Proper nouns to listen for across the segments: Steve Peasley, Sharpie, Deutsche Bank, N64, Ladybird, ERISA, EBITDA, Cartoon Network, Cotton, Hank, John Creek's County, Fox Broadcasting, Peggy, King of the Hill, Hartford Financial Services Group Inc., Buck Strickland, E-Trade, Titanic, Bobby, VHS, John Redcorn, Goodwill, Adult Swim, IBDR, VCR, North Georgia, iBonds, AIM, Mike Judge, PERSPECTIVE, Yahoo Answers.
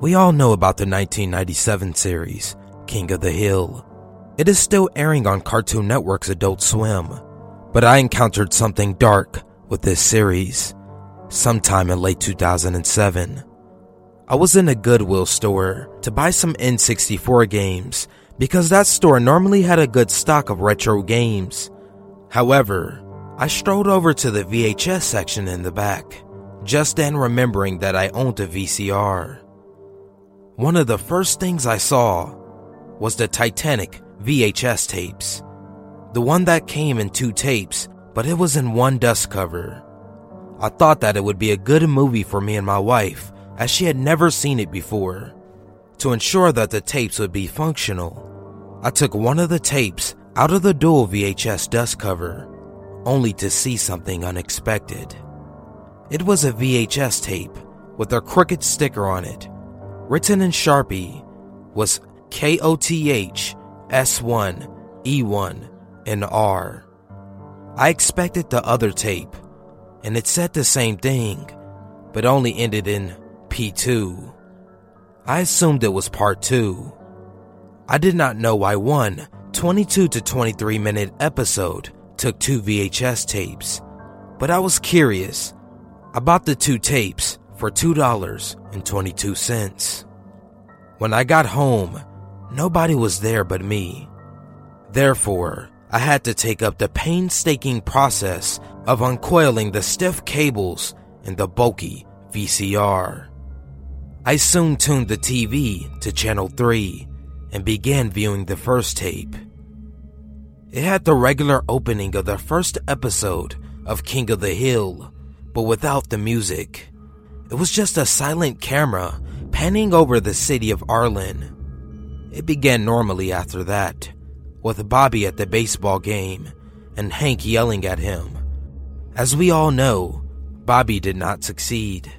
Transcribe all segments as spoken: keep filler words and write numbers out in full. We all know about the nineteen ninety-seven series, King of the Hill. It is still airing on Cartoon Network's Adult Swim, but I encountered something dark with this series sometime in late two thousand seven. I was in a Goodwill store to buy some N sixty-four games because that store normally had a good stock of retro games. However, I strolled over to the V H S section in the back, just then remembering that I owned a V C R. One of the first things I saw was the Titanic V H S tapes. The one that came in two tapes, but it was in one dust cover. I thought that it would be a good movie for me and my wife, as she had never seen it before. To ensure that the tapes would be functional, I took one of the tapes out of the dual V H S dust cover, only to see something unexpected. It was a V H S tape with a crooked sticker on it. Written in Sharpie was K O T H S one E one and R. I expected the other tape, and it said the same thing, but only ended in P two. I assumed it was part two. I did not know I one twenty-two to twenty-three minute episode took two V H S tapes, but I was curious. I bought the two tapes for two dollars and twenty-two cents. When I got home, nobody was there but me. Therefore, I had to take up the painstaking process of uncoiling the stiff cables in the bulky V C R. I soon tuned the T V to channel three and began viewing the first tape. It had the regular opening of the first episode of King of the Hill, but without the music. It was just a silent camera panning over the city of Arlen. It began normally after that, with Bobby at the baseball game and Hank yelling at him. As we all know, Bobby did not succeed.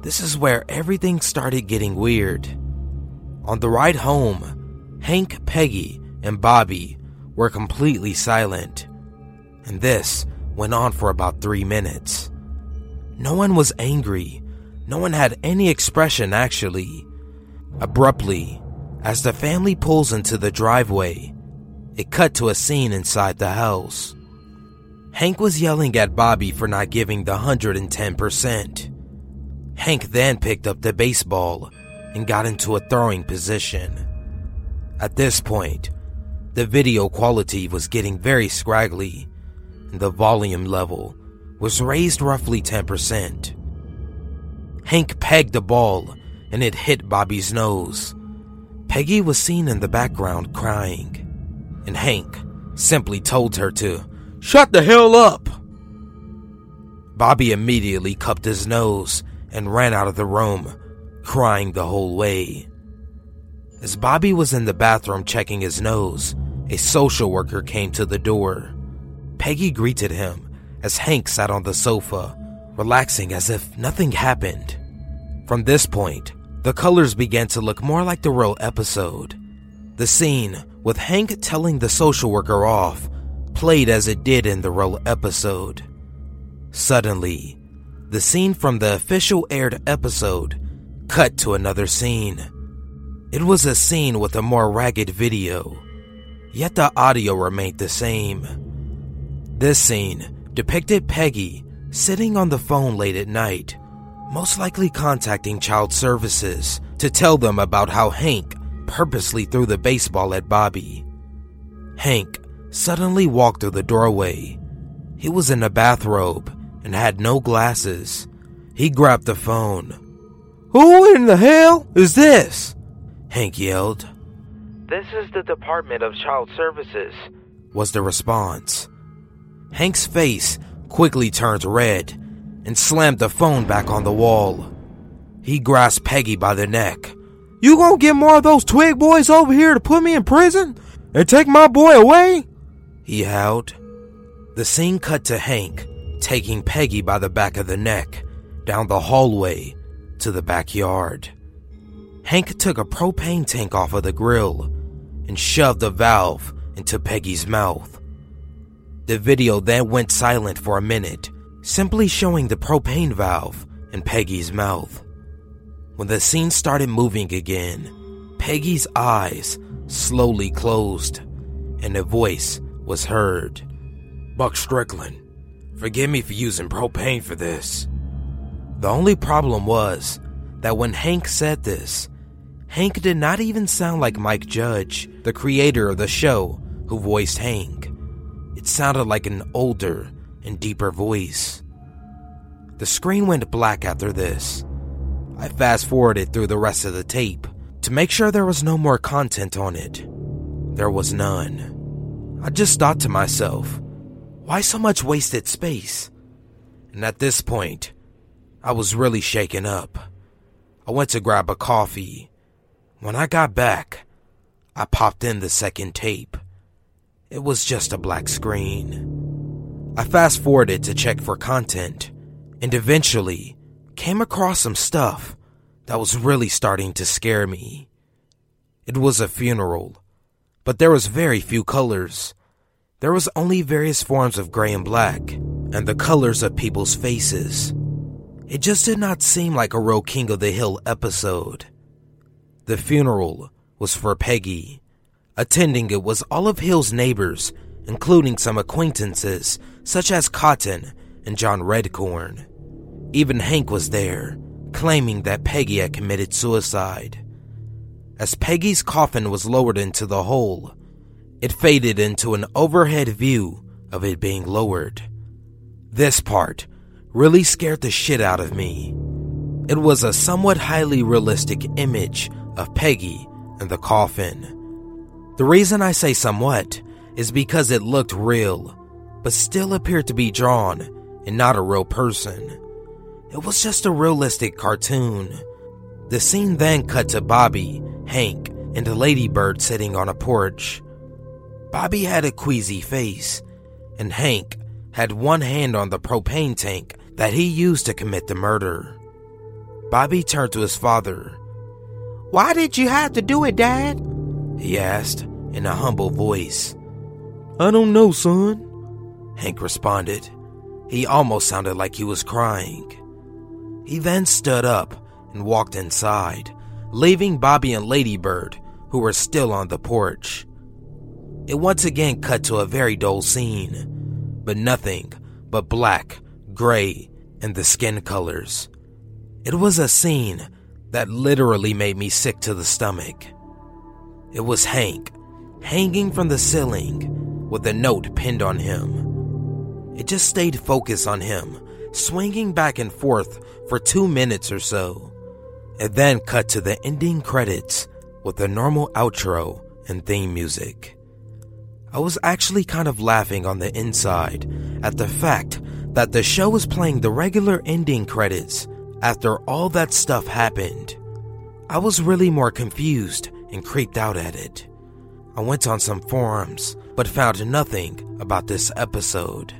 This is where everything started getting weird. On the ride home, Hank, Peggy, and Bobby were completely silent, and this went on for about three minutes. No one was angry. No one had any expression, actually. Abruptly, as the family pulls into the driveway, it cut to a scene inside the house. Hank was yelling at Bobby for not giving the one hundred ten percent. Hank then picked up the baseball and got into a throwing position. At this point, the video quality was getting very scraggly, and the volume level was raised roughly ten percent. Hank pegged the ball and it hit Bobby's nose. Peggy was seen in the background crying, and Hank simply told her to shut the hell up. Bobby immediately cupped his nose and ran out of the room, crying the whole way. As Bobby was in the bathroom checking his nose, a social worker came to the door. Peggy greeted him as Hank sat on the sofa, relaxing as if nothing happened. From this point, the colors began to look more like the real episode. The scene with Hank telling the social worker off, played as it did in the real episode. Suddenly, the scene from the official aired episode cut to another scene. It was a scene with a more ragged video, yet the audio remained the same. This scene depicted Peggy sitting on the phone late at night, most likely contacting child services to tell them about how Hank purposely threw the baseball at Bobby. Hank suddenly walked through the doorway. He was in a bathrobe and had no glasses. He grabbed the phone. "Who in the hell is this?" Hank yelled. "This is the Department of Child Services," was the response. Hank's face quickly turned red and slammed the phone back on the wall. He grasped Peggy by the neck. "You gonna get more of those twig boys over here to put me in prison and take my boy away?" he howled. The scene cut to Hank taking Peggy by the back of the neck down the hallway to the backyard. Hank took a propane tank off of the grill and shoved a valve into Peggy's mouth. The video then went silent for a minute, simply showing the propane valve in Peggy's mouth. When the scene started moving again, Peggy's eyes slowly closed and a voice was heard. "Buck Strickland, forgive me for using propane for this." The only problem was that when Hank said this, Hank did not even sound like Mike Judge, the creator of the show who voiced Hank. It sounded like an older and deeper voice. The screen went black after this. I fast-forwarded through the rest of the tape to make sure there was no more content on it. There was none. I just thought to myself, why so much wasted space? And at this point, I was really shaken up. I went to grab a coffee. When I got back, I popped in the second tape. It was just a black screen. I fast-forwarded to check for content, and eventually came across some stuff that was really starting to scare me. It was a funeral, but there was very few colors. There was only various forms of gray and black, and the colors of people's faces. It just did not seem like a real King of the Hill episode. The funeral was for Peggy. Attending it was all of Hill's neighbors, including some acquaintances such as Cotton and John Redcorn. Even Hank was there, claiming that Peggy had committed suicide. As Peggy's coffin was lowered into the hole, it faded into an overhead view of it being lowered. This part really scared the shit out of me. It was a somewhat highly realistic image of Peggy and the coffin. The reason I say somewhat is because it looked real, but still appeared to be drawn and not a real person. It was just a realistic cartoon. The scene then cut to Bobby, Hank, and Ladybird sitting on a porch. Bobby had a queasy face, and Hank had one hand on the propane tank that he used to commit the murder. Bobby turned to his father. "Why did you have to do it, Dad?" he asked in a humble voice. "I don't know, son," Hank responded. He almost sounded like he was crying. He then stood up and walked inside, leaving Bobby and Ladybird, who were still on the porch. It once again cut to a very dull scene, but nothing but black, gray, and the skin colors. It was a scene that literally made me sick to the stomach. It was Hank, hanging from the ceiling with a note pinned on him. It just stayed focused on him, swinging back and forth for two minutes or so. It then cut to the ending credits with the normal outro and theme music. I was actually kind of laughing on the inside at the fact that the show was playing the regular ending credits after all that stuff happened. I was really more confused and creeped out at it. I went on some forums, but found nothing about this episode.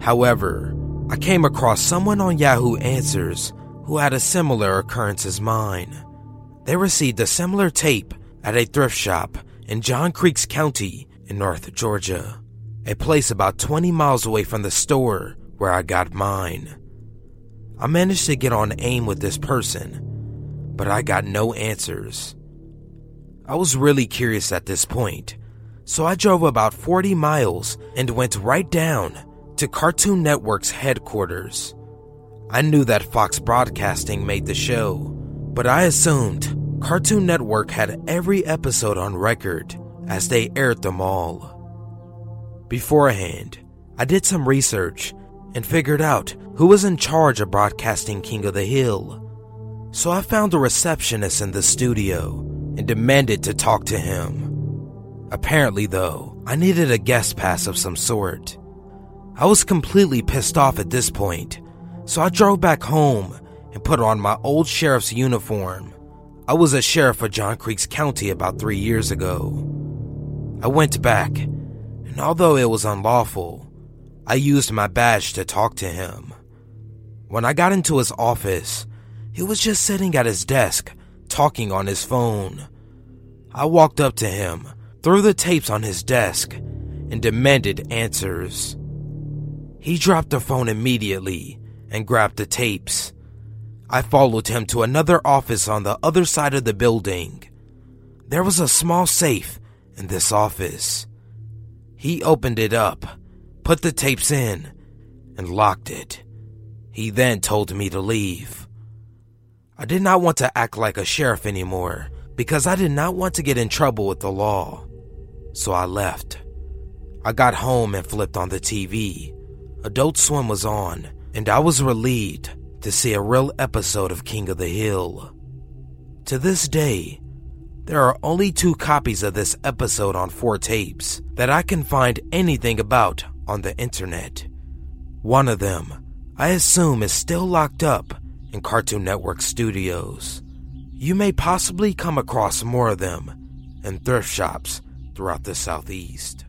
However, I came across someone on Yahoo Answers who had a similar occurrence as mine. They received a similar tape at a thrift shop in John Creek's County in North Georgia, a place about twenty miles away from the store where I got mine. I managed to get on AIM with this person, but I got no answers. I was really curious at this point, so I drove about forty miles and went right down to Cartoon Network's headquarters. I knew that Fox Broadcasting made the show, but I assumed Cartoon Network had every episode on record as they aired them all. Beforehand, I did some research and figured out who was in charge of broadcasting King of the Hill. So I found a receptionist in the studio and demanded to talk to him. Apparently though, I needed a guest pass of some sort. I was completely pissed off at this point, so I drove back home and put on my old sheriff's uniform. I was a sheriff for John Creek's County about three years ago. I went back, and although it was unlawful, I used my badge to talk to him. When I got into his office, he was just sitting at his desk, talking on his phone. I walked up to him, threw the tapes on his desk, and demanded answers. He dropped the phone immediately and grabbed the tapes. I followed him to another office on the other side of the building. There was a small safe in this office. He opened it up, put the tapes in, and locked it. He then told me to leave. I did not want to act like a sheriff anymore because I did not want to get in trouble with the law, so I left. I got home and flipped on the T V. Adult Swim was on, and I was relieved to see a real episode of King of the Hill. To this day, there are only two copies of this episode on four tapes that I can find anything about on the internet. One of them, I assume, is still locked up in Cartoon Network studios. You may possibly come across more of them in thrift shops throughout the Southeast.